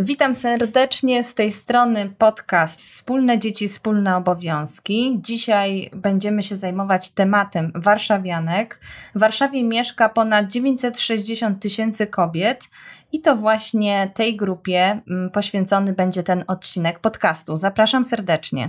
Witam serdecznie, z tej strony podcast Wspólne Dzieci, Wspólne Obowiązki. Dzisiaj będziemy się zajmować tematem warszawianek. W Warszawie mieszka ponad 960 tysięcy kobiet i to właśnie tej grupie poświęcony będzie ten odcinek podcastu. Zapraszam serdecznie.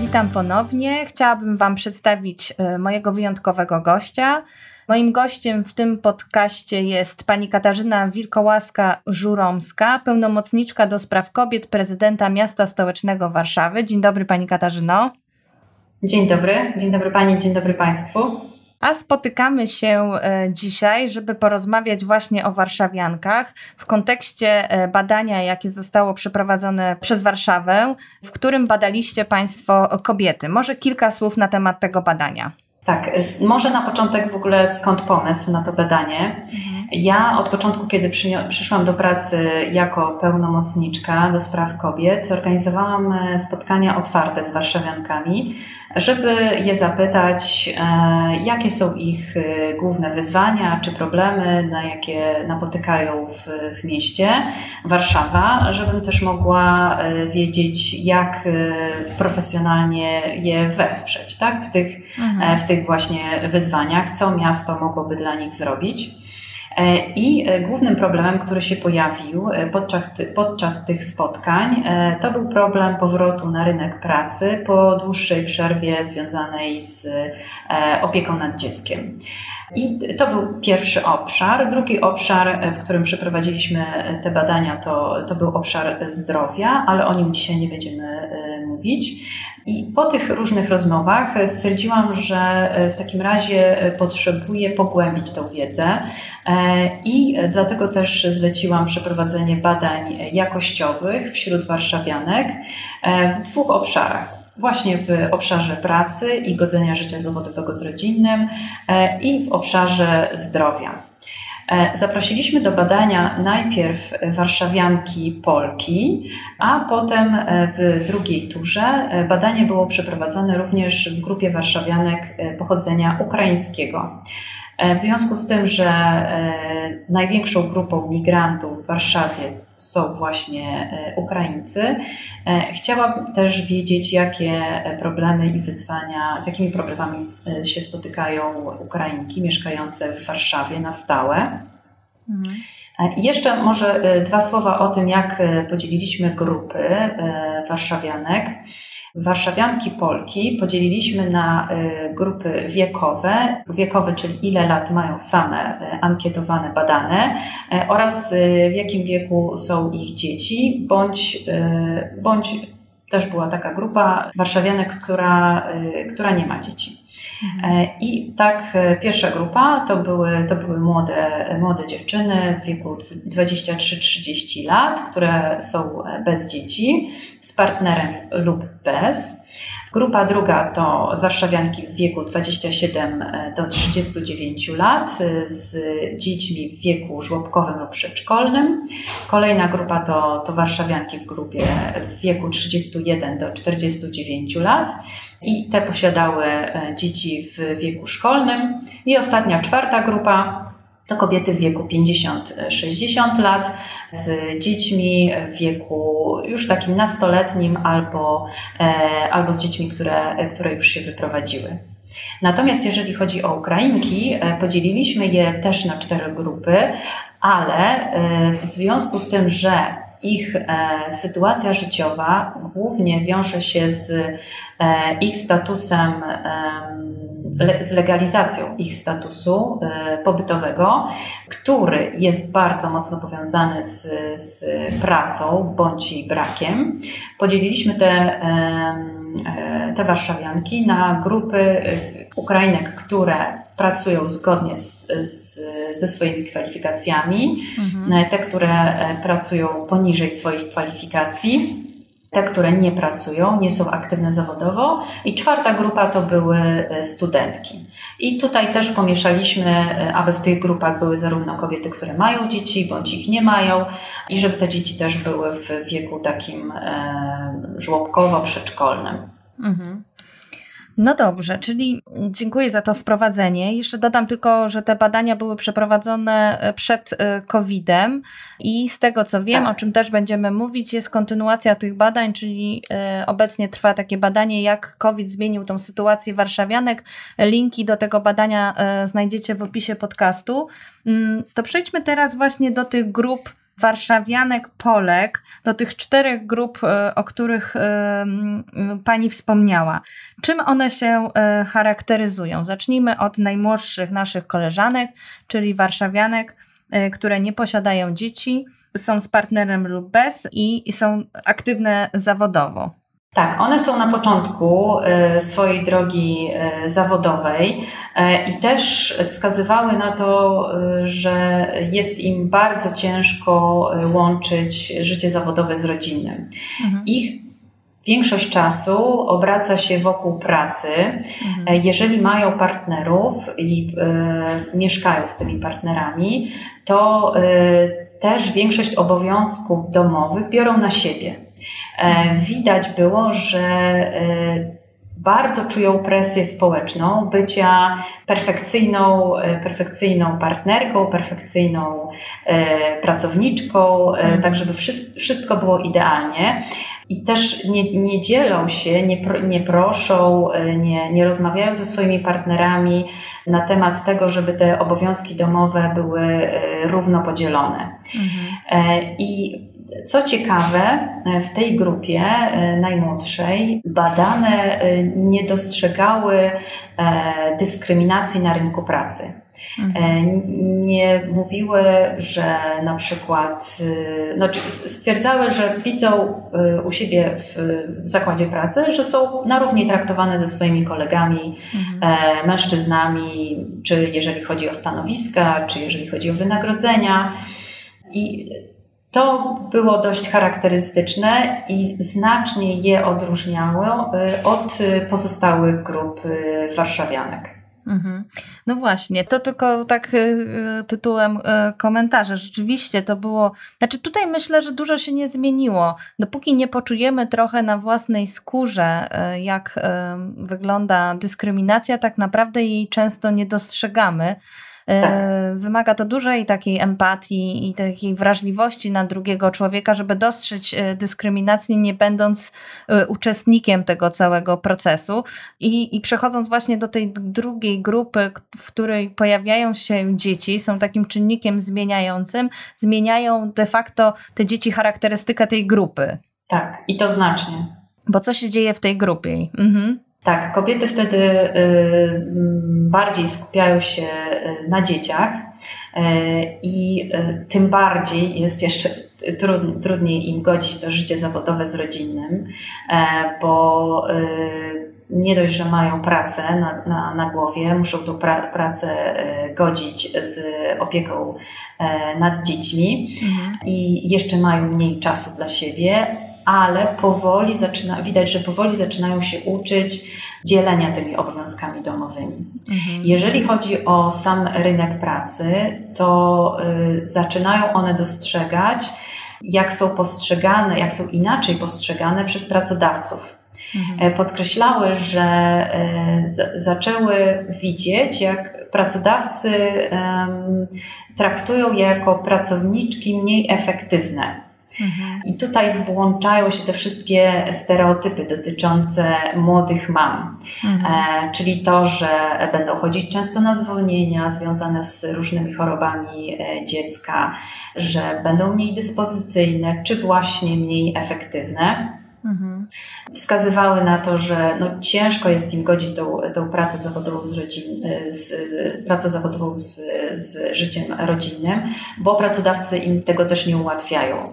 Witam ponownie. Chciałabym Wam przedstawić mojego wyjątkowego gościa. Moim gościem w tym podcaście jest pani Katarzyna Wilkołaska-Żuromska, pełnomocniczka do spraw kobiet prezydenta Miasta Stołecznego Warszawy. Dzień dobry Pani Katarzyno. Dzień dobry Pani, dzień dobry Państwu. A spotykamy się dzisiaj, żeby porozmawiać właśnie o warszawiankach w kontekście badania, jakie zostało przeprowadzone przez Warszawę, w którym badaliście Państwo kobiety. Może kilka słów na temat tego badania. Tak, może na początek w ogóle skąd pomysł na to badanie. Ja od początku, kiedy przyszłam do pracy jako pełnomocniczka do spraw kobiet, organizowałam spotkania otwarte z warszawiankami, żeby je zapytać, jakie są ich główne wyzwania czy problemy, na jakie napotykają w mieście Warszawa, żebym też mogła wiedzieć, jak profesjonalnie je wesprzeć, tak, w tych właśnie wyzwaniach, co miasto mogłoby dla nich zrobić. I głównym problemem, który się pojawił podczas tych spotkań, to był problem powrotu na rynek pracy po dłuższej przerwie związanej z opieką nad dzieckiem. I to był pierwszy obszar. Drugi obszar, w którym przeprowadziliśmy te badania, to był obszar zdrowia, ale o nim dzisiaj nie będziemy mówić. I po tych różnych rozmowach stwierdziłam, że w takim razie potrzebuję pogłębić tę wiedzę i dlatego też zleciłam przeprowadzenie badań jakościowych wśród warszawianek w dwóch obszarach. Właśnie w obszarze pracy i godzenia życia zawodowego z rodzinnym i w obszarze zdrowia. Zaprosiliśmy do badania najpierw warszawianki Polki, a potem w drugiej turze badanie było przeprowadzone również w grupie warszawianek pochodzenia ukraińskiego. W związku z tym, że największą grupą migrantów w Warszawie są właśnie Ukraińcy, chciałabym też wiedzieć, jakie problemy i wyzwania, z jakimi problemami się spotykają Ukrainki mieszkające w Warszawie na stałe. Mhm. Jeszcze może dwa słowa o tym, jak podzieliliśmy grupy warszawianek. Warszawianki Polki podzieliliśmy na grupy wiekowe, czyli ile lat mają same ankietowane, badane oraz w jakim wieku są ich dzieci, bądź też była taka grupa warszawianek, która nie ma dzieci. I tak pierwsza grupa to były młode dziewczyny w wieku 23-30 lat, które są bez dzieci, z partnerem lub bez. Grupa druga to warszawianki w wieku 27 do 39 lat z dziećmi w wieku żłobkowym lub przedszkolnym. Kolejna grupa to warszawianki w wieku 31 do 49 lat i te posiadały dzieci w wieku szkolnym. I ostatnia, czwarta grupa to kobiety w wieku 50-60 lat z dziećmi w wieku już takim nastoletnim albo z dziećmi, które już się wyprowadziły. Natomiast jeżeli chodzi o Ukrainki, podzieliliśmy je też na 4 grupy, ale w związku z tym, że ich sytuacja życiowa głównie wiąże się z ich statusem z legalizacją ich statusu pobytowego, który jest bardzo mocno powiązany z pracą bądź jej brakiem. Podzieliliśmy te warszawianki na grupy Ukrainek, które pracują zgodnie ze swoimi kwalifikacjami, te, które pracują poniżej swoich kwalifikacji, te, które nie pracują, nie są aktywne zawodowo. I czwarta grupa to były studentki. I tutaj też pomieszaliśmy, aby w tych grupach były zarówno kobiety, które mają dzieci, bądź ich nie mają, i żeby te dzieci też były w wieku takim żłobkowo-przedszkolnym. Mhm. No dobrze, czyli dziękuję za to wprowadzenie. Jeszcze dodam tylko, że te badania były przeprowadzone przed COVID-em i z tego co wiem, o czym też będziemy mówić, jest kontynuacja tych badań, czyli obecnie trwa takie badanie, jak COVID zmienił tą sytuację warszawianek. Linki do tego badania znajdziecie w opisie podcastu. To przejdźmy teraz właśnie do tych grup warszawianek, Polek, do tych czterech grup, o których Pani wspomniała. Czym one się charakteryzują? Zacznijmy od najmłodszych naszych koleżanek, czyli warszawianek, które nie posiadają dzieci, są z partnerem lub bez i są aktywne zawodowo. Tak, one są na początku swojej drogi zawodowej i też wskazywały na to, że jest im bardzo ciężko łączyć życie zawodowe z rodzinnym. Ich większość czasu obraca się wokół pracy. Jeżeli mają partnerów i mieszkają z tymi partnerami, to też większość obowiązków domowych biorą na siebie. Widać było, że bardzo czują presję społeczną bycia perfekcyjną partnerką, perfekcyjną pracowniczką, tak żeby wszystko było idealnie. I też nie dzielą się, nie proszą, nie rozmawiają ze swoimi partnerami na temat tego, żeby te obowiązki domowe były równo podzielone. I co ciekawe, w tej grupie najmłodszej badane nie dostrzegały dyskryminacji na rynku pracy. Nie mówiły, że na przykład stwierdzały, że widzą u siebie w zakładzie pracy, że są na równi traktowane ze swoimi kolegami, mężczyznami, czy jeżeli chodzi o stanowiska, czy jeżeli chodzi o wynagrodzenia. I to było dość charakterystyczne i znacznie je odróżniało od pozostałych grup warszawianek. No właśnie, to tylko tak tytułem komentarza. Rzeczywiście to było, tutaj myślę, że dużo się nie zmieniło. Dopóki nie poczujemy trochę na własnej skórze, jak wygląda dyskryminacja, tak naprawdę jej często nie dostrzegamy. Tak. Wymaga to dużej takiej empatii i takiej wrażliwości na drugiego człowieka, żeby dostrzec dyskryminację, nie będąc uczestnikiem tego całego procesu. I przechodząc właśnie do tej drugiej grupy, w której pojawiają się dzieci, są takim czynnikiem zmieniającym, zmieniają de facto te dzieci charakterystykę tej grupy. Tak, i to znacznie. Bo co się dzieje w tej grupie? Tak, kobiety wtedy bardziej skupiają się na dzieciach i tym bardziej jest jeszcze trudniej im godzić to życie zawodowe z rodzinnym, bo nie dość, że mają pracę na głowie, muszą tą pracę godzić z opieką nad dziećmi i jeszcze mają mniej czasu dla siebie, ale widać, że powoli zaczynają się uczyć dzielenia tymi obowiązkami domowymi. Jeżeli chodzi o sam rynek pracy, to zaczynają one dostrzegać, jak są inaczej postrzegane przez pracodawców. Podkreślały, że zaczęły widzieć, jak pracodawcy traktują je jako pracowniczki mniej efektywne. I tutaj włączają się te wszystkie stereotypy dotyczące młodych mam, czyli to, że będą chodzić często na zwolnienia związane z różnymi chorobami dziecka, że będą mniej dyspozycyjne, czy właśnie mniej efektywne. wskazywały na to, że no, ciężko jest im godzić tą pracę zawodową z życiem rodzinnym, bo pracodawcy im tego też nie ułatwiają.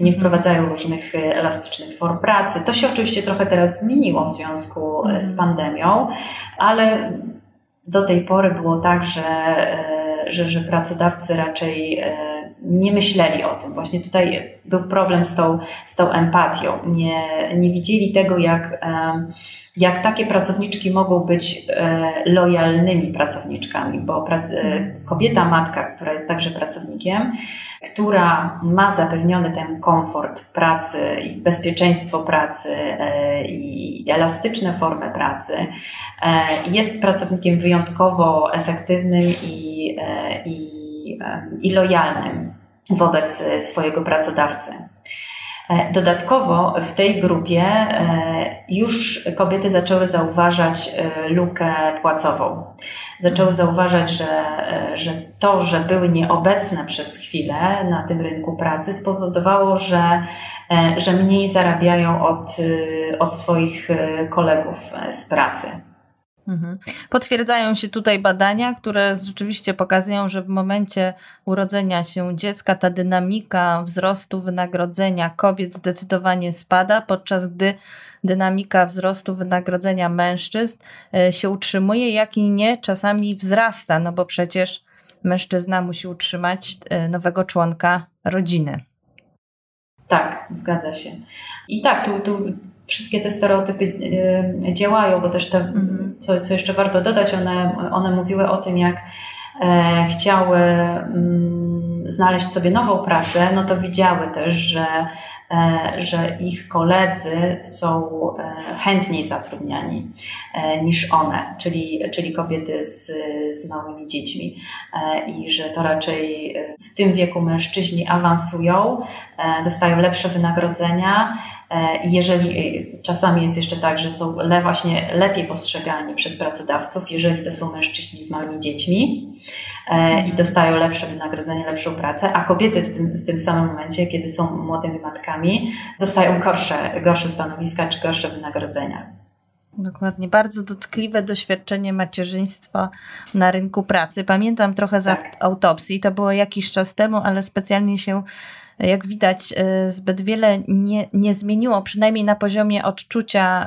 Nie wprowadzają różnych elastycznych form pracy. To się oczywiście trochę teraz zmieniło w związku z pandemią, ale do tej pory było tak, że pracodawcy raczej nie myśleli o tym. Właśnie tutaj był problem z tą empatią. Nie widzieli tego, jak takie pracowniczki mogą być lojalnymi pracowniczkami, bo kobieta, matka, która jest także pracownikiem, która ma zapewniony ten komfort pracy i bezpieczeństwo pracy i elastyczne formy pracy, jest pracownikiem wyjątkowo efektywnym i lojalnym wobec swojego pracodawcy. Dodatkowo w tej grupie już kobiety zaczęły zauważać lukę płacową. Zaczęły zauważać, że to, że były nieobecne przez chwilę na tym rynku pracy, spowodowało, że mniej zarabiają od swoich kolegów z pracy. Potwierdzają się tutaj badania, które rzeczywiście pokazują, że w momencie urodzenia się dziecka ta dynamika wzrostu wynagrodzenia kobiet zdecydowanie spada, podczas gdy dynamika wzrostu wynagrodzenia mężczyzn się utrzymuje, jak i nie czasami wzrasta, no bo przecież mężczyzna musi utrzymać nowego członka rodziny. Tak, zgadza się. I tak, tu wszystkie te stereotypy działają, bo też te, co jeszcze warto dodać, one mówiły o tym, jak chciały znaleźć sobie nową pracę, no to widziały też, że ich koledzy są chętniej zatrudniani niż one, czyli kobiety z małymi dziećmi i że to raczej w tym wieku mężczyźni awansują, dostają lepsze wynagrodzenia i jeżeli czasami jest jeszcze tak, że są właśnie lepiej postrzegani przez pracodawców, jeżeli to są mężczyźni z małymi dziećmi i dostają lepsze wynagrodzenie, lepszą pracę, a kobiety w tym samym momencie, kiedy są młodymi matkami, dostają gorsze stanowiska czy gorsze wynagrodzenia. Dokładnie. Bardzo dotkliwe doświadczenie macierzyństwa na rynku pracy. Pamiętam trochę z autopsji, to było jakiś czas temu, ale specjalnie się, jak widać, zbyt wiele nie zmieniło, przynajmniej na poziomie odczucia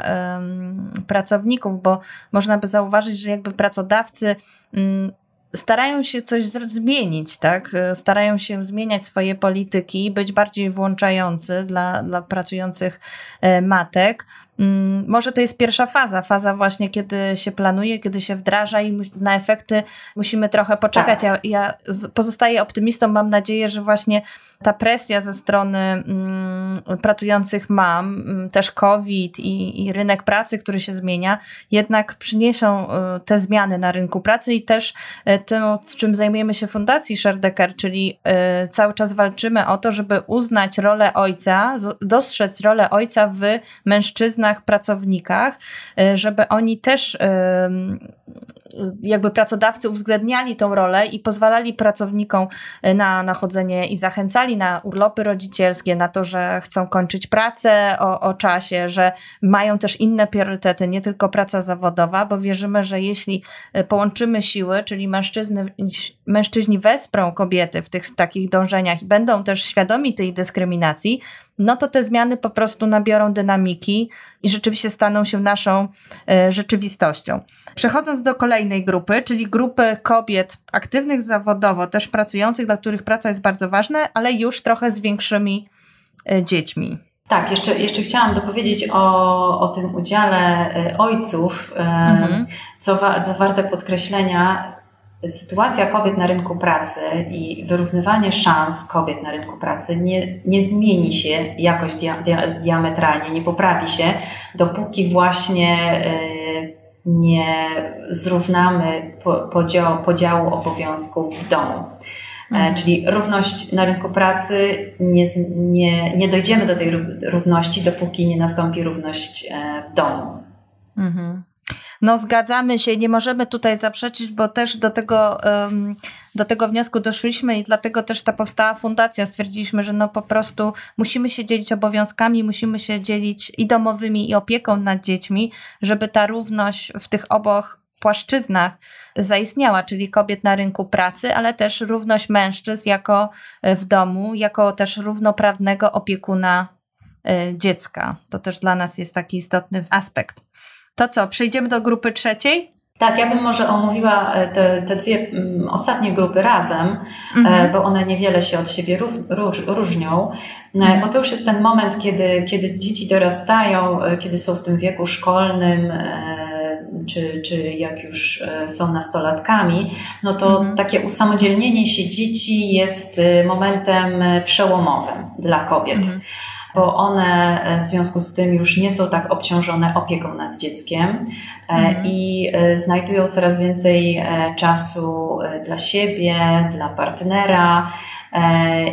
pracowników, bo można by zauważyć, że jakby pracodawcy starają się coś zmienić, tak? Starają się zmieniać swoje polityki, być bardziej włączający dla pracujących matek. Może to jest pierwsza faza właśnie, kiedy się planuje, kiedy się wdraża i na efekty musimy trochę poczekać. Ja pozostaję optymistą, mam nadzieję, że właśnie ta presja ze strony pracujących mam, też COVID i rynek pracy, który się zmienia, jednak przyniosą te zmiany na rynku pracy i też tym, czym zajmujemy się w Fundacji Sharedecker, czyli cały czas walczymy o to, żeby uznać rolę ojca, dostrzec rolę ojca w mężczyznach, pracownikach, żeby oni też jakby pracodawcy uwzględniali tą rolę i pozwalali pracownikom na chodzenie i zachęcali na urlopy rodzicielskie, na to, że chcą kończyć pracę o czasie, że mają też inne priorytety, nie tylko praca zawodowa, bo wierzymy, że jeśli połączymy siły, czyli mężczyźni wesprą kobiety w tych takich dążeniach i będą też świadomi tej dyskryminacji, no to te zmiany po prostu nabiorą dynamiki i rzeczywiście staną się naszą rzeczywistością. Przechodząc do kolejnej grupy, czyli grupy kobiet aktywnych zawodowo, też pracujących, dla których praca jest bardzo ważna, ale już trochę z większymi dziećmi. Tak, jeszcze chciałam dopowiedzieć o tym udziale ojców, co warte podkreślenia. Sytuacja kobiet na rynku pracy i wyrównywanie szans kobiet na rynku pracy nie zmieni się jakoś diametralnie, nie poprawi się, dopóki właśnie nie zrównamy podziału obowiązków w domu. Czyli równość na rynku pracy, nie dojdziemy do tej równości, dopóki nie nastąpi równość w domu. No zgadzamy się, nie możemy tutaj zaprzeczyć, bo też do tego wniosku doszliśmy i dlatego też ta powstała fundacja. Stwierdziliśmy, że no po prostu musimy się dzielić obowiązkami, musimy się dzielić i domowymi, i opieką nad dziećmi, żeby ta równość w tych obok płaszczyznach zaistniała, czyli kobiet na rynku pracy, ale też równość mężczyzn jako w domu, jako też równoprawnego opiekuna dziecka. To też dla nas jest taki istotny aspekt. To co, przejdziemy do grupy trzeciej? Tak, ja bym może omówiła te dwie ostatnie grupy razem, bo one niewiele się od siebie różnią, bo to już jest ten moment, kiedy dzieci dorastają, kiedy są w tym wieku szkolnym, czy jak już są nastolatkami, no to takie usamodzielnienie się dzieci jest momentem przełomowym dla kobiet. Bo one w związku z tym już nie są tak obciążone opieką nad dzieckiem i znajdują coraz więcej czasu dla siebie, dla partnera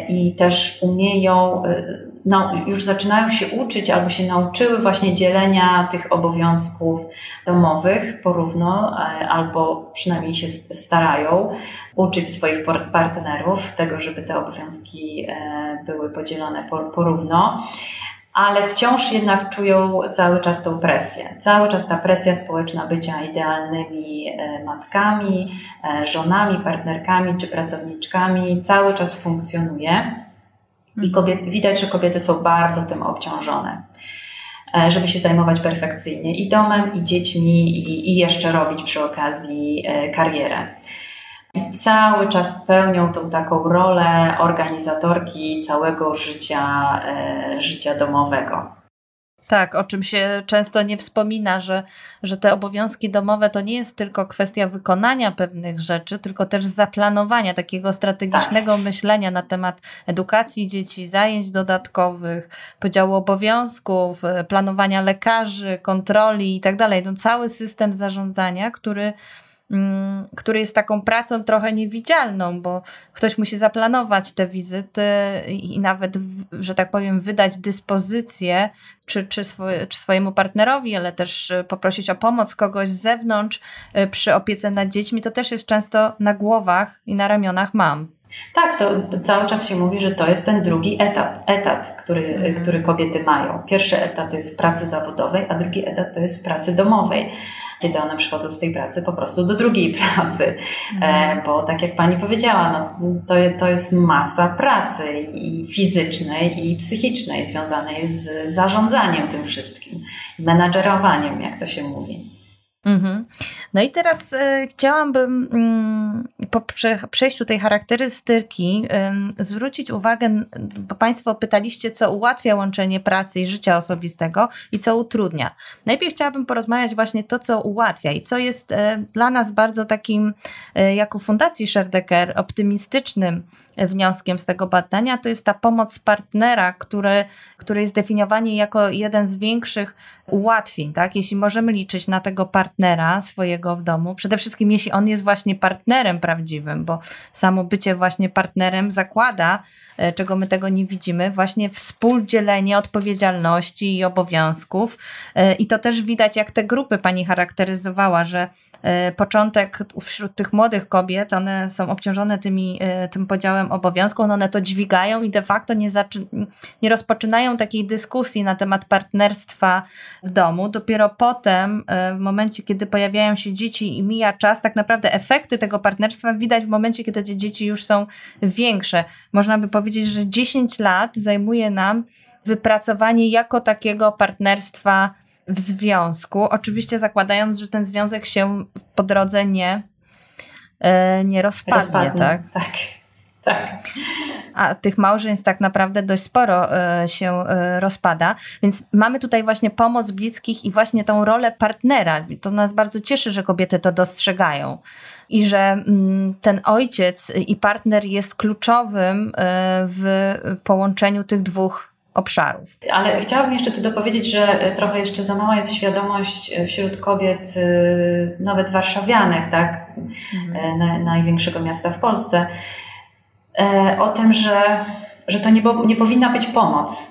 i też umieją, już zaczynają się uczyć albo się nauczyły właśnie dzielenia tych obowiązków domowych porówno, albo przynajmniej się starają uczyć swoich partnerów tego, żeby te obowiązki były podzielone porówno, ale wciąż jednak czują cały czas tą presję. Cały czas ta presja społeczna bycia idealnymi matkami, żonami, partnerkami czy pracowniczkami cały czas funkcjonuje. I widać, że kobiety są bardzo tym obciążone, żeby się zajmować perfekcyjnie i domem, i dziećmi, i jeszcze robić przy okazji karierę. I cały czas pełnią tą taką rolę organizatorki całego życia domowego. Tak, o czym się często nie wspomina, że te obowiązki domowe to nie jest tylko kwestia wykonania pewnych rzeczy, tylko też zaplanowania, takiego strategicznego myślenia na temat edukacji dzieci, zajęć dodatkowych, podziału obowiązków, planowania lekarzy, kontroli i tak dalej. No, cały system zarządzania, który jest taką pracą trochę niewidzialną, bo ktoś musi zaplanować te wizyty i nawet, że tak powiem, wydać dyspozycję czy swojemu partnerowi, ale też poprosić o pomoc kogoś z zewnątrz przy opiece nad dziećmi. To też jest często na głowach i na ramionach mam. Tak, to cały czas się mówi, że to jest ten drugi etat, który kobiety mają. Pierwszy etat to jest pracy zawodowej, a drugi etat to jest pracy domowej, kiedy one przychodzą z tej pracy po prostu do drugiej pracy. Bo tak jak pani powiedziała, to jest masa pracy i fizycznej, i psychicznej związanej z zarządzaniem tym wszystkim, menadżerowaniem, jak to się mówi. No i teraz chciałabym po przejściu tej charakterystyki zwrócić uwagę, bo Państwo pytaliście, co ułatwia łączenie pracy i życia osobistego i co utrudnia. Najpierw chciałabym porozmawiać właśnie to, co ułatwia i co jest dla nas bardzo takim, jako Fundacji Sherdecker, optymistycznym wnioskiem z tego badania, to jest ta pomoc partnera, który jest definiowany jako jeden z większych ułatwień, tak? Jeśli możemy liczyć na tego partnera swojego w domu, przede wszystkim jeśli on jest właśnie partnerem prawdziwym, bo samo bycie właśnie partnerem zakłada, czego my tego nie widzimy, właśnie współdzielenie odpowiedzialności i obowiązków. I to też widać, jak te grupy pani charakteryzowała, że początek wśród tych młodych kobiet, one są obciążone tym podziałem obowiązków, one to dźwigają i de facto nie rozpoczynają takiej dyskusji na temat partnerstwa w domu. Dopiero potem, w momencie, kiedy pojawiają się dzieci i mija czas, tak naprawdę efekty tego partnerstwa widać w momencie, kiedy te dzieci już są większe. Można by powiedzieć, że 10 lat zajmuje nam wypracowanie jako takiego partnerstwa w związku. Oczywiście zakładając, że ten związek się po drodze nie rozpadnie. Tak. A tych małżeństw tak naprawdę dość sporo się rozpada, więc mamy tutaj właśnie pomoc bliskich i właśnie tą rolę partnera. To nas bardzo cieszy, że kobiety to dostrzegają i że ten ojciec i partner jest kluczowym w połączeniu tych dwóch obszarów. Ale chciałabym jeszcze tu dopowiedzieć, że trochę jeszcze za mała jest świadomość wśród kobiet, nawet warszawianek, tak? Największego miasta w Polsce, o tym, że to nie powinna być pomoc.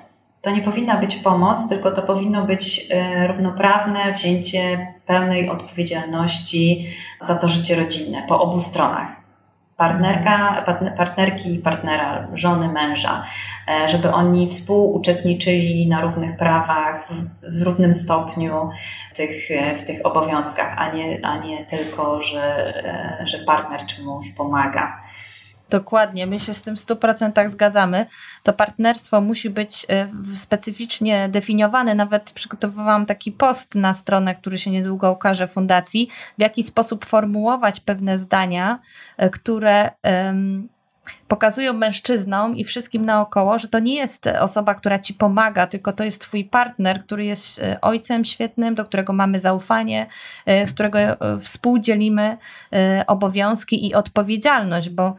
to nie powinna być pomoc, tylko to powinno być równoprawne wzięcie pełnej odpowiedzialności za to życie rodzinne po obu stronach. Partnerki i partnera, żony, męża, żeby oni współuczestniczyli na równych prawach, w równym stopniu w tych obowiązkach, a nie tylko, że partner czy mąż pomaga. Dokładnie, my się z tym 100% zgadzamy. To partnerstwo musi być specyficznie definiowane. Nawet przygotowywałam taki post na stronę, który się niedługo ukaże, fundacji, w jaki sposób formułować pewne zdania, które pokazują mężczyznom i wszystkim naokoło, że to nie jest osoba, która ci pomaga, tylko to jest twój partner, który jest ojcem świetnym, do którego mamy zaufanie, z którego współdzielimy obowiązki i odpowiedzialność, bo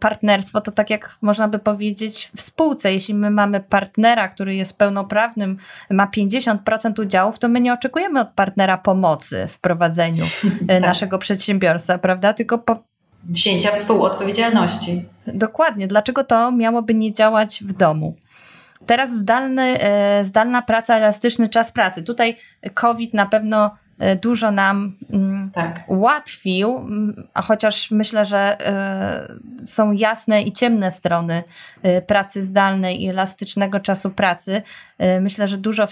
partnerstwo to tak jak można by powiedzieć w spółce, jeśli my mamy partnera, który jest pełnoprawnym, ma 50% udziałów, to my nie oczekujemy od partnera pomocy w prowadzeniu naszego przedsiębiorstwa, prawda? Tylko wzięcia współodpowiedzialności. Dokładnie. Dlaczego to miałoby nie działać w domu? Teraz zdalna praca, elastyczny czas pracy. Tutaj COVID na pewno dużo nam ułatwił, a chociaż myślę, że są jasne i ciemne strony pracy zdalnej i elastycznego czasu pracy. Myślę, że dużo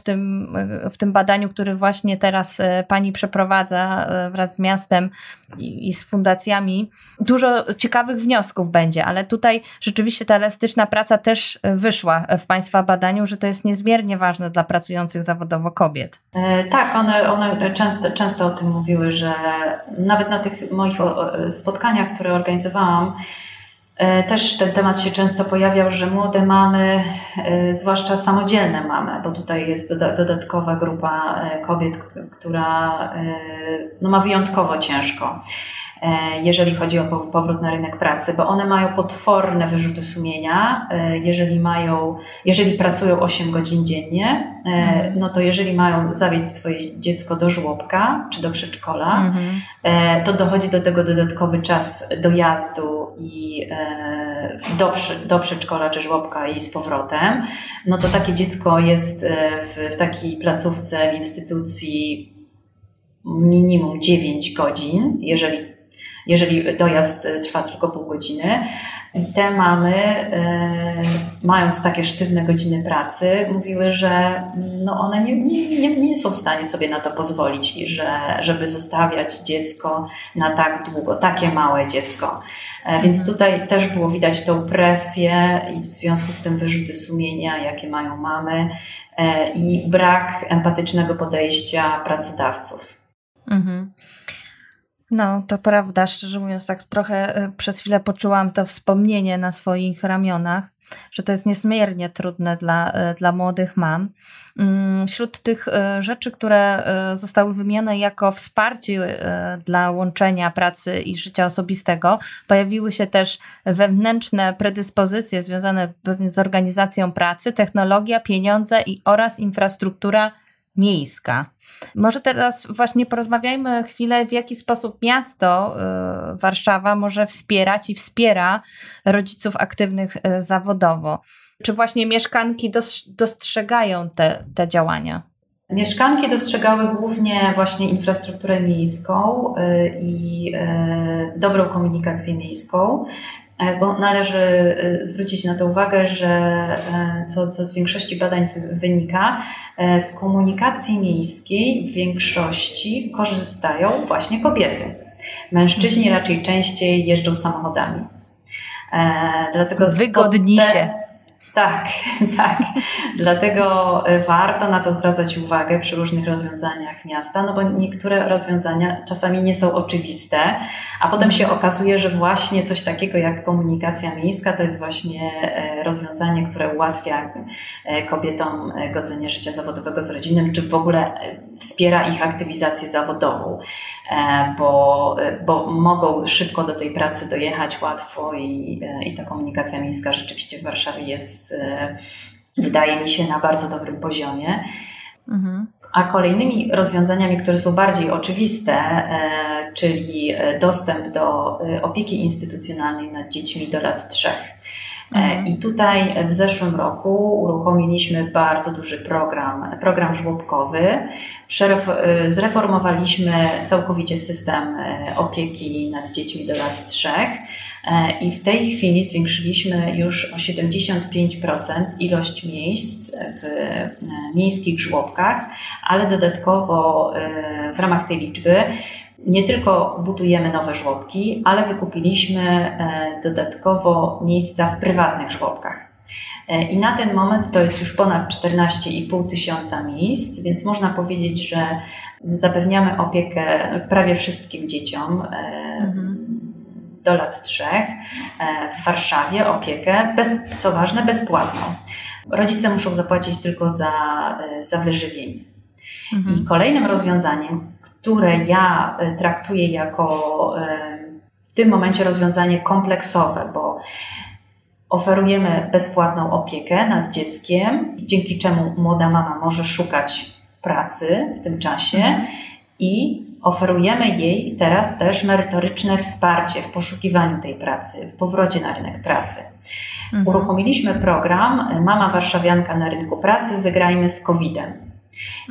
w tym badaniu, który właśnie teraz pani przeprowadza wraz z miastem i z fundacjami, dużo ciekawych wniosków będzie, ale tutaj rzeczywiście ta elastyczna praca też wyszła w państwa badaniu, że to jest niezmiernie ważne dla pracujących zawodowo kobiet. Tak, one często o tym mówiły, że nawet na tych moich spotkaniach, które organizowałam, też ten temat się często pojawiał, że młode mamy, zwłaszcza samodzielne mamy, bo tutaj jest dodatkowa grupa kobiet, która ma wyjątkowo ciężko, jeżeli chodzi o powrót na rynek pracy, bo one mają potworne wyrzuty sumienia, jeżeli pracują 8 godzin dziennie, no to jeżeli mają zawieźć swoje dziecko do żłobka czy do przedszkola, to dochodzi do tego dodatkowy czas dojazdu i do przedszkola czy żłobka i z powrotem, no to takie dziecko jest w takiej placówce, w instytucji minimum 9 godzin, jeżeli dojazd trwa tylko pół godziny. Te mamy, mając takie sztywne godziny pracy, mówiły, że no one nie są w stanie sobie na to pozwolić, i żeby zostawiać dziecko na tak długo, takie małe dziecko. Więc tutaj też było widać tą presję i w związku z tym wyrzuty sumienia, jakie mają mamy, i brak empatycznego podejścia pracodawców. Mhm. No, to prawda, szczerze mówiąc, tak trochę przez chwilę poczułam to wspomnienie na swoich ramionach, że to jest niezmiernie trudne dla młodych mam. Wśród tych rzeczy, które zostały wymienione jako wsparcie dla łączenia pracy i życia osobistego, pojawiły się też wewnętrzne predyspozycje związane z organizacją pracy, technologia, pieniądze oraz infrastruktura miejska. Może teraz właśnie porozmawiajmy chwilę, w jaki sposób miasto Warszawa może wspierać i wspiera rodziców aktywnych zawodowo. Czy właśnie mieszkanki dostrzegają te działania? Mieszkanki dostrzegały głównie właśnie infrastrukturę miejską i dobrą komunikację miejską, bo należy zwrócić na to uwagę, że co z większości badań wynika, z komunikacji miejskiej w większości korzystają właśnie kobiety. Mężczyźni raczej częściej jeżdżą samochodami. Dlatego wygodniejsze. Tak. Dlatego warto na to zwracać uwagę przy różnych rozwiązaniach miasta, no bo niektóre rozwiązania czasami nie są oczywiste, a potem się okazuje, że właśnie coś takiego jak komunikacja miejska to jest właśnie rozwiązanie, które ułatwia kobietom godzenie życia zawodowego z rodziną, czy w ogóle wspiera ich aktywizację zawodową, bo mogą szybko do tej pracy dojechać, łatwo i ta komunikacja miejska rzeczywiście w Warszawie jest, wydaje mi się, na bardzo dobrym poziomie. A kolejnymi rozwiązaniami, które są bardziej oczywiste, czyli dostęp do opieki instytucjonalnej nad dziećmi do lat 3. I tutaj w zeszłym roku uruchomiliśmy bardzo duży program żłobkowy. Zreformowaliśmy całkowicie system opieki nad dziećmi do lat 3 i w tej chwili zwiększyliśmy już o 75% ilość miejsc w miejskich żłobkach, ale dodatkowo w ramach tej liczby nie tylko budujemy nowe żłobki, ale wykupiliśmy dodatkowo miejsca w prywatnych żłobkach. I na ten moment to jest już ponad 14,5 tysiąca miejsc, więc można powiedzieć, że zapewniamy opiekę prawie wszystkim dzieciom do lat 3 w Warszawie, opiekę, co ważne, bezpłatną. Rodzice muszą zapłacić tylko za wyżywienie. I kolejnym rozwiązaniem, które ja traktuję jako w tym momencie rozwiązanie kompleksowe, bo oferujemy bezpłatną opiekę nad dzieckiem, dzięki czemu młoda mama może szukać pracy w tym czasie i oferujemy jej teraz też merytoryczne wsparcie w poszukiwaniu tej pracy, w powrocie na rynek pracy. Uruchomiliśmy program Mama Warszawianka na rynku pracy, wygrajmy z COVID-em.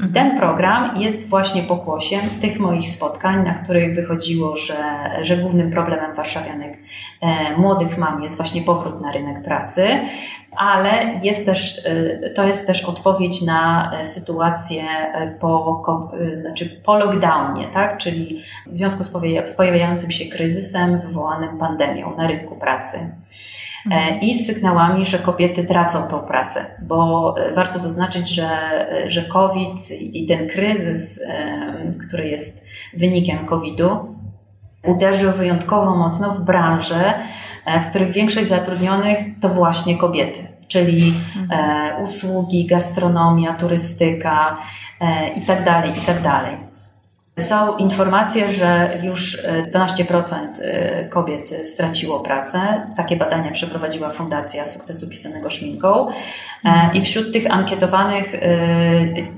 I ten program jest właśnie pokłosiem tych moich spotkań, na których wychodziło, że głównym problemem warszawianek młodych mam jest właśnie powrót na rynek pracy, ale to jest też odpowiedź na sytuację po lockdownie, tak? Czyli w związku z pojawiającym się kryzysem wywołanym pandemią na rynku pracy. I z sygnałami, że kobiety tracą tą pracę, bo warto zaznaczyć, że COVID i ten kryzys, który jest wynikiem COVID-u, uderzył wyjątkowo mocno w branże, w których większość zatrudnionych to właśnie kobiety, czyli usługi, gastronomia, turystyka itd. Są informacje, że już 12% kobiet straciło pracę. Takie badania przeprowadziła Fundacja Sukcesu Pisanego Szminką. I wśród tych ankietowanych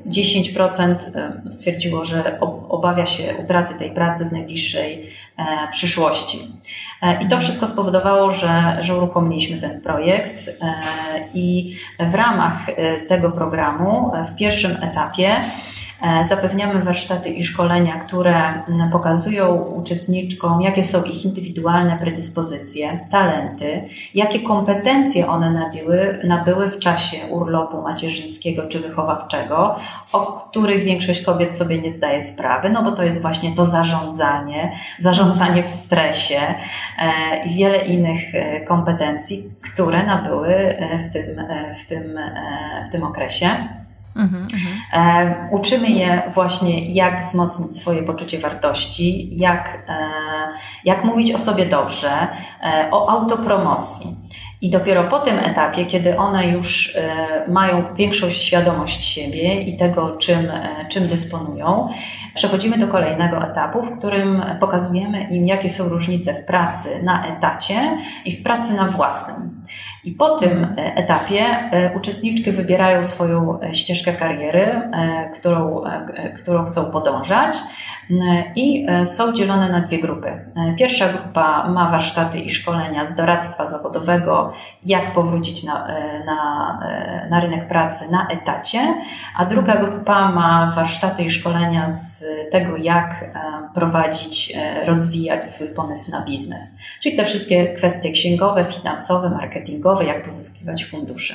10% stwierdziło, że obawia się utraty tej pracy w najbliższej przyszłości. I to wszystko spowodowało, że uruchomiliśmy ten projekt i w ramach tego programu w pierwszym etapie zapewniamy warsztaty i szkolenia, które pokazują uczestniczkom, jakie są ich indywidualne predyspozycje, talenty, jakie kompetencje one nabyły w czasie urlopu macierzyńskiego czy wychowawczego, o których większość kobiet sobie nie zdaje sprawy, no bo to jest właśnie to zarządzanie w stresie i wiele innych kompetencji, które nabyły w tym okresie. Uczymy je właśnie, jak wzmocnić swoje poczucie wartości, jak mówić o sobie dobrze, o autopromocji. I dopiero po tym etapie, kiedy one już mają większą świadomość siebie i tego, czym dysponują, przechodzimy do kolejnego etapu, w którym pokazujemy im, jakie są różnice w pracy na etacie i w pracy na własnym. I po tym etapie uczestniczki wybierają swoją ścieżkę kariery, którą chcą podążać i są dzielone na dwie grupy. Pierwsza grupa ma warsztaty i szkolenia z doradztwa zawodowego, jak powrócić na rynek pracy na etacie, a druga grupa ma warsztaty i szkolenia z tego, jak prowadzić, rozwijać swój pomysł na biznes. Czyli te wszystkie kwestie księgowe, finansowe, marketingowe, jak pozyskiwać fundusze.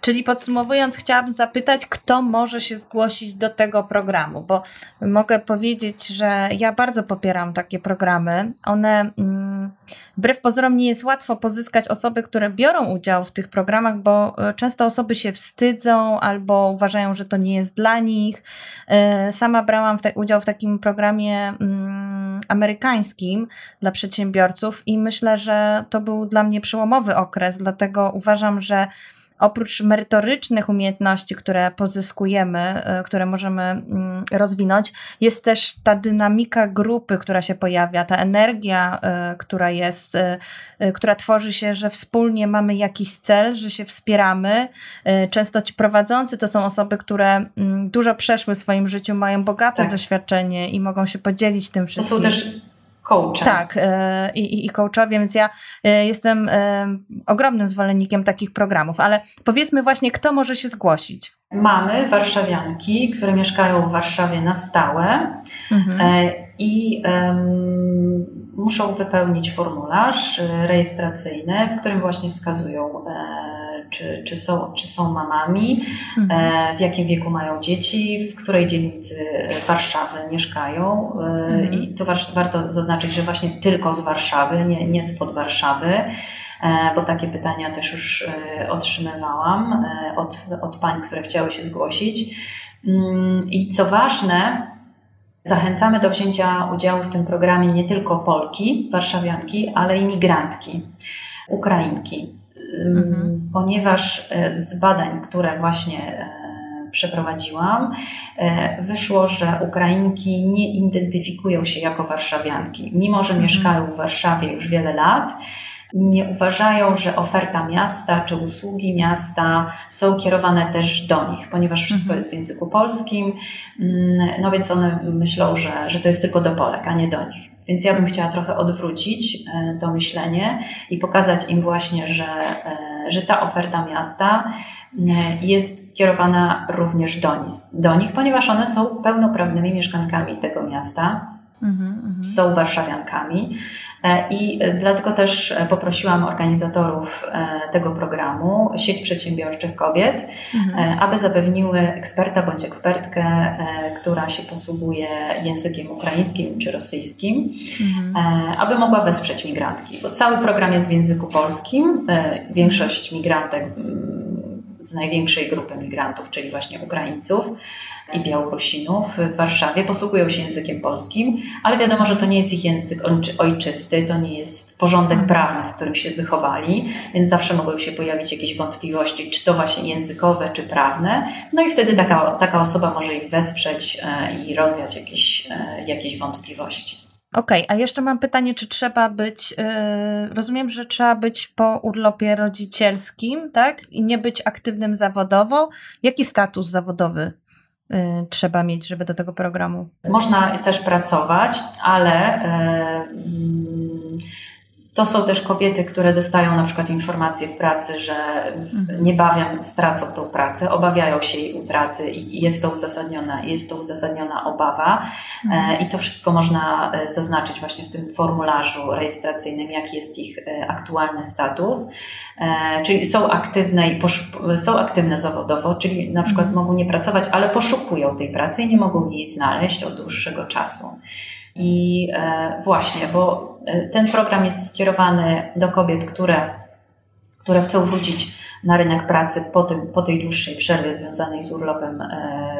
Czyli podsumowując, chciałabym zapytać, kto może się zgłosić do tego programu, bo mogę powiedzieć, że ja bardzo popieram takie programy. One wbrew pozorom nie jest łatwo pozyskać osoby, które biorą udział w tych programach, bo często osoby się wstydzą albo uważają, że to nie jest dla nich. Sama brałam udział w takim programie amerykańskim dla przedsiębiorców i myślę, że to był dla mnie przełomowy okres, dlatego uważam, że oprócz merytorycznych umiejętności, które pozyskujemy, które możemy rozwinąć, jest też ta dynamika grupy, która się pojawia, ta energia, która jest, która tworzy się, że wspólnie mamy jakiś cel, że się wspieramy. Często ci prowadzący to są osoby, które dużo przeszły w swoim życiu, mają bogate doświadczenie i mogą się podzielić tym wszystkim. To są też coachem. Tak, i coachowi, więc ja jestem ogromnym zwolennikiem takich programów, ale powiedzmy właśnie, kto może się zgłosić? Mamy warszawianki, które mieszkają w Warszawie na stałe i muszą wypełnić formularz rejestracyjny, w którym właśnie wskazują czy są mamami, w jakim wieku mają dzieci, w której dzielnicy Warszawy mieszkają. I to warto zaznaczyć, że właśnie tylko z Warszawy, nie spod Warszawy, bo takie pytania też już otrzymywałam od pań, które chciały się zgłosić. I co ważne, zachęcamy do wzięcia udziału w tym programie nie tylko Polki, warszawianki, ale i migrantki, Ukrainki. Ponieważ z badań, które właśnie przeprowadziłam, wyszło, że Ukrainki nie identyfikują się jako warszawianki. Mimo że mieszkają w Warszawie już wiele lat, nie uważają, że oferta miasta czy usługi miasta są kierowane też do nich, ponieważ wszystko jest w języku polskim, no więc one myślą, że to jest tylko do Polek, a nie do nich. Więc ja bym chciała trochę odwrócić to myślenie i pokazać im właśnie, że ta oferta miasta jest kierowana również do nich, ponieważ one są pełnoprawnymi mieszkankami tego miasta. Są warszawiankami i dlatego też poprosiłam organizatorów tego programu, Sieć Przedsiębiorczych Kobiet, aby zapewniły eksperta bądź ekspertkę, która się posługuje językiem ukraińskim czy rosyjskim, aby mogła wesprzeć migrantki, bo cały program jest w języku polskim. Większość migrantek z największej grupy migrantów, czyli właśnie Ukraińców i Białorusinów w Warszawie, posługują się językiem polskim, ale wiadomo, że to nie jest ich język ojczysty, to nie jest porządek prawny, w którym się wychowali, więc zawsze mogą się pojawić jakieś wątpliwości, czy to właśnie językowe, czy prawne. No i wtedy taka osoba może ich wesprzeć i rozwiać jakieś wątpliwości. Okej, a jeszcze mam pytanie, czy trzeba być, rozumiem, że trzeba być po urlopie rodzicielskim, tak? I nie być aktywnym zawodowo. Jaki status zawodowy trzeba mieć, żeby do tego programu? Można też pracować, ale to są też kobiety, które dostają na przykład informacje w pracy, że niebawem stracą tą pracę, obawiają się jej utraty i jest to uzasadniona obawa. I to wszystko można zaznaczyć właśnie w tym formularzu rejestracyjnym, jaki jest ich aktualny status. Czyli są aktywne zawodowo, czyli na przykład mogą nie pracować, ale poszukują tej pracy i nie mogą jej znaleźć od dłuższego czasu. I właśnie, bo ten program jest skierowany do kobiet, które chcą wrócić na rynek pracy po tej dłuższej przerwie związanej z urlopem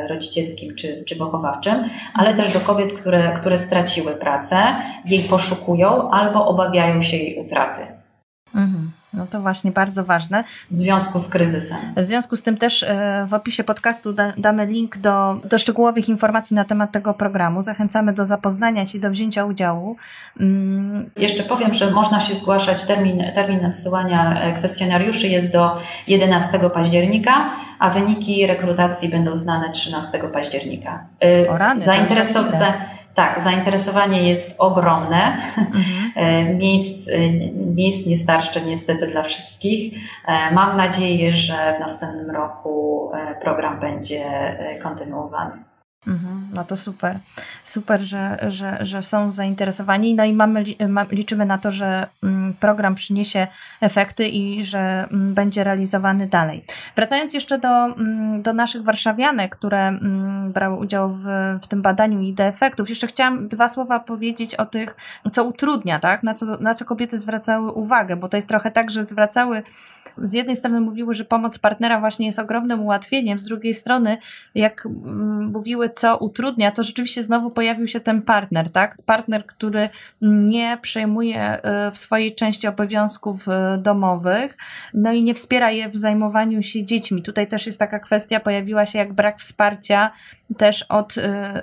rodzicielskim czy wychowawczym, ale też do kobiet, które straciły pracę, jej poszukują albo obawiają się jej utraty. No to właśnie bardzo ważne. W związku z kryzysem. W związku z tym też w opisie podcastu damy link do szczegółowych informacji na temat tego programu. Zachęcamy do zapoznania się, do wzięcia udziału. Jeszcze powiem, że można się zgłaszać. Termin nadsyłania kwestionariuszy jest do 11 października, a wyniki rekrutacji będą znane 13 października. O rany, tak, zainteresowanie jest ogromne. Miejsc nie starczy niestety dla wszystkich. Mam nadzieję, że w następnym roku program będzie kontynuowany. No to super. Super, że są zainteresowani. No i liczymy na to, że program przyniesie efekty i że będzie realizowany dalej. Wracając jeszcze do naszych warszawianek, które brały udział w tym badaniu i do efektów, jeszcze chciałam dwa słowa powiedzieć o tych, co utrudnia, tak? Na co kobiety zwracały uwagę, bo to jest trochę tak, że z jednej strony mówiły, że pomoc partnera właśnie jest ogromnym ułatwieniem, z drugiej strony, jak mówiły, co utrudnia, to rzeczywiście znowu pojawił się ten partner, tak? Partner, który nie przejmuje w swojej części obowiązków domowych, no i nie wspiera je w zajmowaniu się dziećmi. Tutaj też jest taka kwestia, pojawiła się jak brak wsparcia też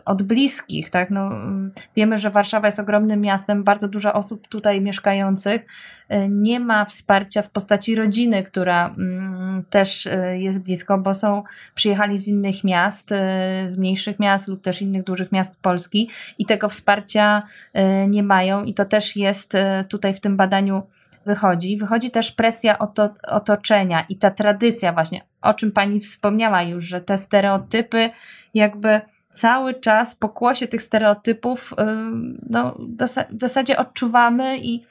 od bliskich, tak? No, wiemy, że Warszawa jest ogromnym miastem, bardzo dużo osób tutaj mieszkających nie ma wsparcia w postaci rodziny, która też jest blisko, bo przyjechali z innych miast, z mniejszych miast lub też innych dużych miast Polski i tego wsparcia nie mają i to też jest tutaj w tym badaniu wychodzi. Wychodzi też presja otoczenia i ta tradycja właśnie, o czym pani wspomniała już, że te stereotypy jakby cały czas po kłosie tych stereotypów w zasadzie odczuwamy i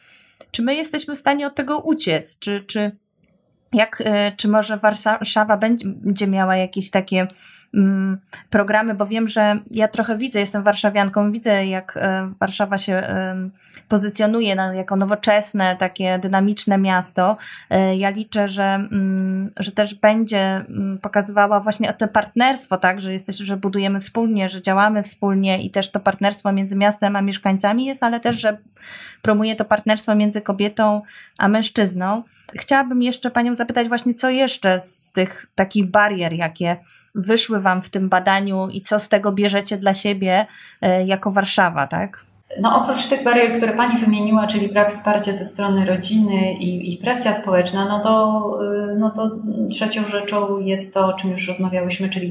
czy my jesteśmy w stanie od tego uciec? Czy może Warszawa będzie miała jakieś takie programy, bo wiem, że ja trochę widzę, jestem warszawianką, widzę jak Warszawa się pozycjonuje jako nowoczesne, takie dynamiczne miasto. Ja liczę, że też będzie pokazywała właśnie to partnerstwo, tak, że budujemy wspólnie, że działamy wspólnie i też to partnerstwo między miastem a mieszkańcami jest, ale też, że promuje to partnerstwo między kobietą a mężczyzną. Chciałabym jeszcze panią zapytać właśnie, co jeszcze z tych takich barier, jakie wyszły wam w tym badaniu i co z tego bierzecie dla siebie jako Warszawa, tak? No oprócz tych barier, które pani wymieniła, czyli brak wsparcia ze strony rodziny i presja społeczna, no to trzecią rzeczą jest to, o czym już rozmawiałyśmy, czyli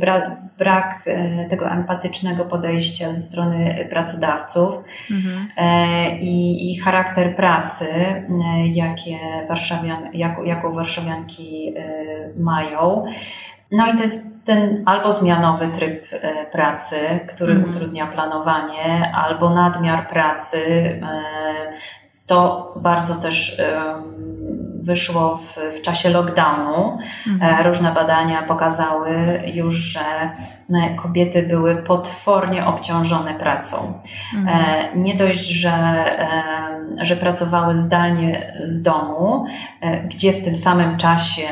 brak tego empatycznego podejścia ze strony pracodawców i charakter pracy, jaką warszawianki mają. No i to jest ten albo zmianowy tryb pracy, który utrudnia planowanie, albo nadmiar pracy. To bardzo też wyszło w czasie lockdownu. Różne badania pokazały już, że kobiety były potwornie obciążone pracą. Nie dość, że pracowały zdalnie z domu, gdzie w tym samym czasie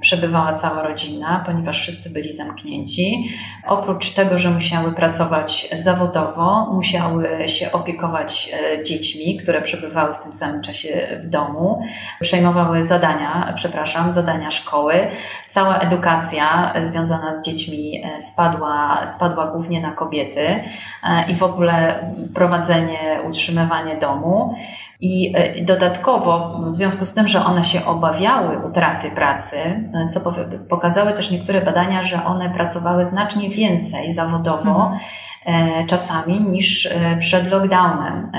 przebywała cała rodzina, ponieważ wszyscy byli zamknięci. Oprócz tego, że musiały pracować zawodowo, musiały się opiekować dziećmi, które przebywały w tym samym czasie w domu. Przejmowały zadania szkoły. Cała edukacja związana z dziećmi spadła głównie na kobiety i w ogóle prowadzenie, utrzymywanie domu. I dodatkowo, w związku z tym, że one się obawiały utraty pracy, co pokazały też niektóre badania, że one pracowały znacznie więcej zawodowo czasami niż przed lockdownem.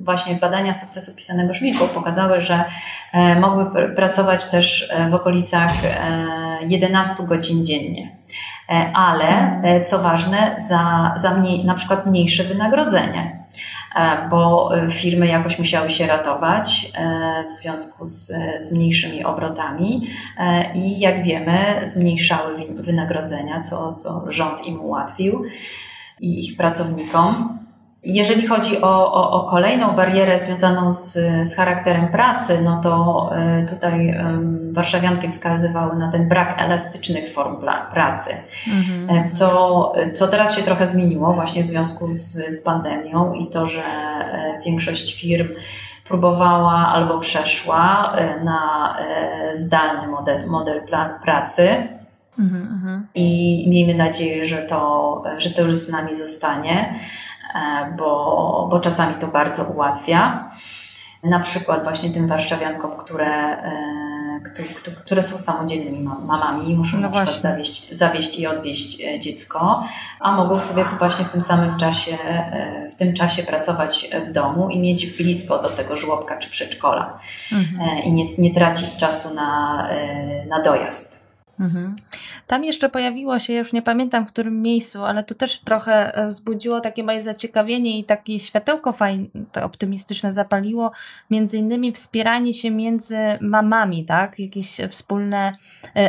Właśnie badania sukcesu pisanego szwiku pokazały, że mogły pracować też w okolicach 11 godzin dziennie, ale co ważne, za mniej, na przykład mniejsze wynagrodzenie, bo firmy jakoś musiały się ratować w związku z mniejszymi obrotami i jak wiemy zmniejszały wynagrodzenia, co rząd im ułatwił i ich pracownikom. Jeżeli chodzi o kolejną barierę związaną z charakterem pracy, no to tutaj warszawianki wskazywały na ten brak elastycznych form pracy, co teraz się trochę zmieniło właśnie w związku z pandemią i to, że większość firm próbowała albo przeszła na zdalny model pracy. I miejmy nadzieję, że to już z nami zostanie, bo czasami to bardzo ułatwia. Na przykład właśnie tym warszawiankom, które są samodzielnymi mamami i muszą na przykład zawieźć i odwieźć dziecko, a mogą sobie właśnie w tym samym czasie, pracować w domu i mieć blisko do tego żłobka czy przedszkola i nie tracić czasu na dojazd. Tam jeszcze pojawiło się, ja już nie pamiętam w którym miejscu, ale to też trochę wzbudziło takie moje zaciekawienie i takie światełko fajne, optymistyczne zapaliło, między innymi wspieranie się między mamami, tak? Jakieś wspólne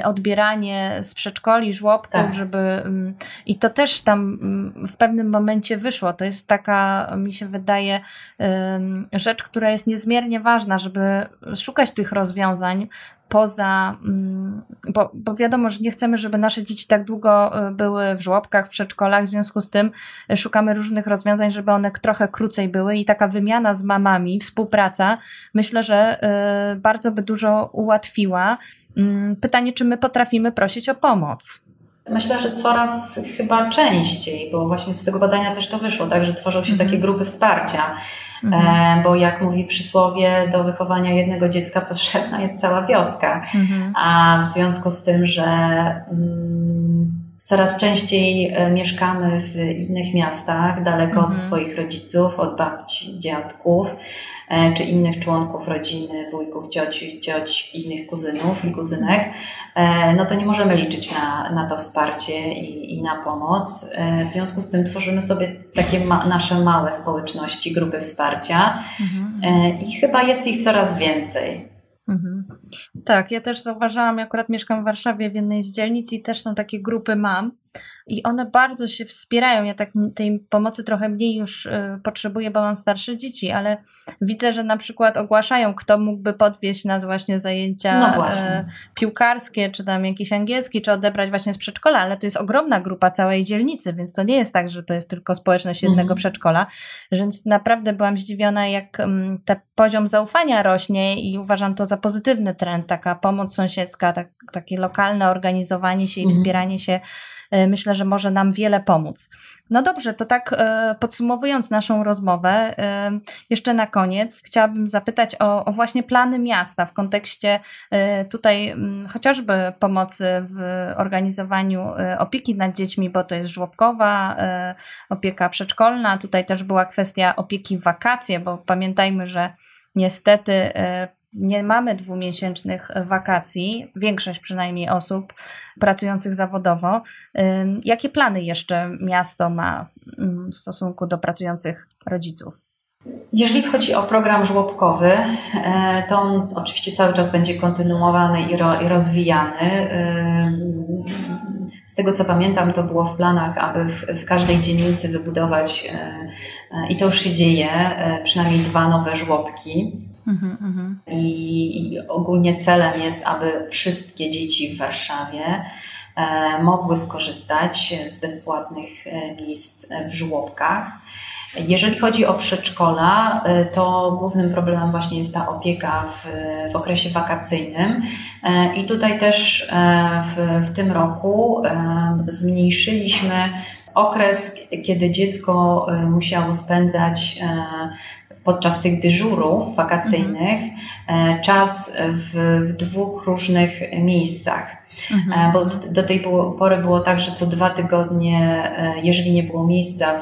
odbieranie z przedszkoli, żłobków, tak. I to też tam w pewnym momencie wyszło. To jest taka, mi się wydaje, rzecz, która jest niezmiernie ważna, żeby szukać tych rozwiązań, bo wiadomo, że nie chcemy, żeby nasze dzieci tak długo były w żłobkach, w przedszkolach, w związku z tym szukamy różnych rozwiązań, żeby one trochę krócej były i taka wymiana z mamami, współpraca, myślę, że bardzo by dużo ułatwiła. Pytanie, czy my potrafimy prosić o pomoc? Myślę, że coraz chyba częściej, bo właśnie z tego badania też to wyszło, tak, że tworzą się takie grupy wsparcia. Mhm. Bo jak mówi przysłowie, do wychowania jednego dziecka potrzebna jest cała wioska. Mhm. A w związku z tym, że coraz częściej mieszkamy w innych miastach, daleko od swoich rodziców, od babci, dziadków, czy innych członków rodziny, wujków, ciociu, cioć, innych kuzynów i kuzynek, no to nie możemy liczyć na to wsparcie i na pomoc. W związku z tym tworzymy sobie takie nasze małe społeczności, grupy wsparcia i chyba jest ich coraz więcej. Mhm. Tak, ja też zauważyłam, ja akurat mieszkam w Warszawie w jednej z dzielnic i też są takie grupy mam i one bardzo się wspierają. Ja tak tej pomocy trochę mniej już potrzebuję, bo mam starsze dzieci, ale widzę, że na przykład ogłaszają, kto mógłby podwieźć nas właśnie zajęcia piłkarskie, czy tam jakiś angielski, czy odebrać właśnie z przedszkola, ale to jest ogromna grupa całej dzielnicy, więc to nie jest tak, że to jest tylko społeczność jednego przedszkola, więc naprawdę byłam zdziwiona, jak ten poziom zaufania rośnie i uważam to za pozytywny trend, taka pomoc sąsiedzka, takie lokalne organizowanie się i wspieranie się. Myślę, że może nam wiele pomóc. No dobrze, to tak podsumowując naszą rozmowę, jeszcze na koniec chciałabym zapytać o właśnie plany miasta w kontekście tutaj chociażby pomocy w organizowaniu opieki nad dziećmi, bo to jest żłobkowa, opieka przedszkolna. Tutaj też była kwestia opieki w wakacje, bo pamiętajmy, że niestety nie mamy 2-miesięcznych wakacji, większość przynajmniej osób pracujących zawodowo. Jakie plany jeszcze miasto ma w stosunku do pracujących rodziców? Jeżeli chodzi o program żłobkowy, to on oczywiście cały czas będzie kontynuowany i rozwijany. Z tego co pamiętam, to było w planach, aby w każdej dzielnicy wybudować, i to już się dzieje, przynajmniej 2 nowe żłobki. I ogólnie celem jest, aby wszystkie dzieci w Warszawie mogły skorzystać z bezpłatnych miejsc w żłobkach. Jeżeli chodzi o przedszkola, to głównym problemem właśnie jest ta opieka w okresie wakacyjnym i tutaj też w tym roku zmniejszyliśmy okres, kiedy dziecko musiało spędzać podczas tych dyżurów wakacyjnych czas w 2 różnych miejscach. Bo do tej pory było tak, że co 2 tygodnie, jeżeli nie było miejsca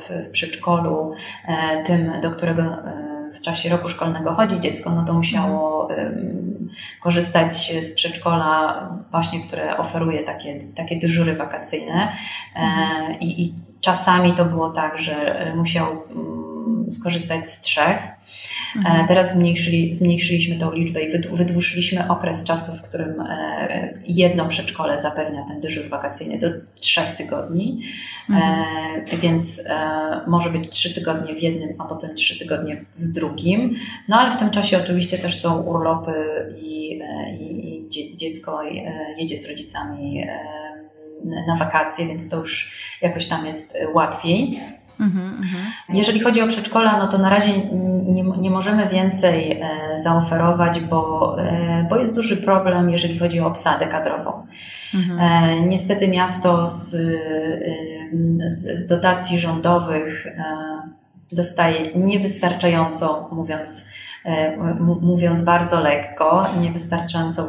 w przedszkolu, tym, do którego w czasie roku szkolnego chodzi dziecko, no to musiało korzystać z przedszkola właśnie, które oferuje takie dyżury wakacyjne. I czasami to było tak, że musiał skorzystać z 3. Teraz zmniejszyliśmy tą liczbę i wydłużyliśmy okres czasu, w którym jedno przedszkole zapewnia ten dyżur wakacyjny do 3 tygodni, więc może być 3 tygodnie w jednym, a potem 3 tygodnie w drugim. No ale w tym czasie oczywiście też są urlopy i dziecko jedzie z rodzicami na wakacje, więc to już jakoś tam jest łatwiej. Jeżeli chodzi o przedszkola, no to na razie nie możemy więcej zaoferować, bo jest duży problem, jeżeli chodzi o obsadę kadrową. Niestety miasto z dotacji rządowych dostaje niewystarczającą, mówiąc bardzo lekko, niewystarczającą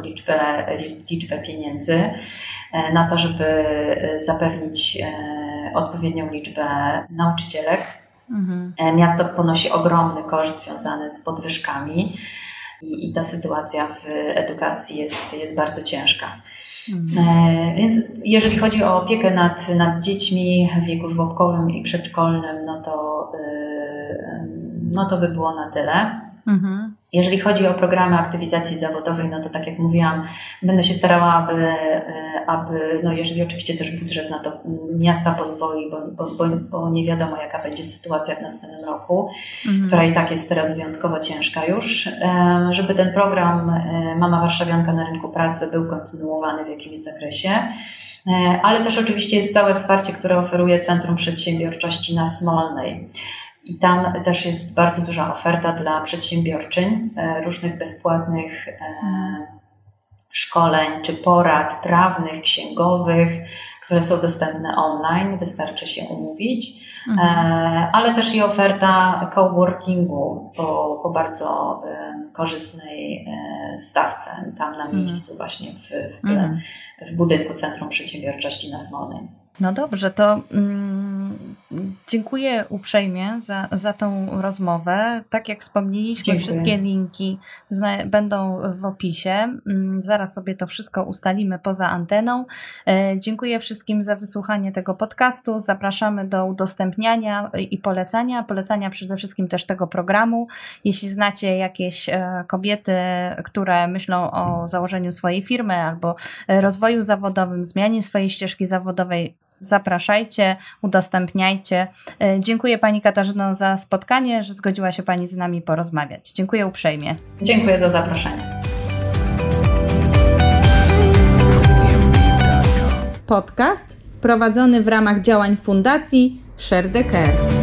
liczbę pieniędzy na to, żeby zapewnić odpowiednią liczbę nauczycielek. Miasto ponosi ogromny koszt związany z podwyżkami i ta sytuacja w edukacji jest bardzo ciężka. Więc jeżeli chodzi o opiekę nad dziećmi w wieku żłobkowym i przedszkolnym, no to by było na tyle. Jeżeli chodzi o programy aktywizacji zawodowej, no to tak jak mówiłam, będę się starała, aby no jeżeli oczywiście też budżet na to miasta pozwoli, bo nie wiadomo jaka będzie sytuacja w następnym roku, która i tak jest teraz wyjątkowo ciężka już, żeby ten program Mama Warszawianka na rynku pracy był kontynuowany w jakimś zakresie. Ale też oczywiście jest całe wsparcie, które oferuje Centrum Przedsiębiorczości na Smolnej. I tam też jest bardzo duża oferta dla przedsiębiorczyń różnych bezpłatnych szkoleń czy porad prawnych, księgowych, które są dostępne online, wystarczy się umówić, ale też i oferta coworkingu po bardzo korzystnej stawce tam na miejscu właśnie w budynku Centrum Przedsiębiorczości na Smolnej. No dobrze, to dziękuję uprzejmie za tą rozmowę. Tak jak wspomnieliśmy, wszystkie linki będą w opisie. Zaraz sobie to wszystko ustalimy poza anteną. Dziękuję wszystkim za wysłuchanie tego podcastu. Zapraszamy do udostępniania i polecania przede wszystkim też tego programu. Jeśli znacie jakieś kobiety, które myślą o założeniu swojej firmy albo rozwoju zawodowym, zmianie swojej ścieżki zawodowej, zapraszajcie, udostępniajcie. Dziękuję Pani Katarzyno za spotkanie, że zgodziła się Pani z nami porozmawiać. Dziękuję uprzejmie. Dziękuję za zaproszenie. Podcast prowadzony w ramach działań Fundacji Share the Care.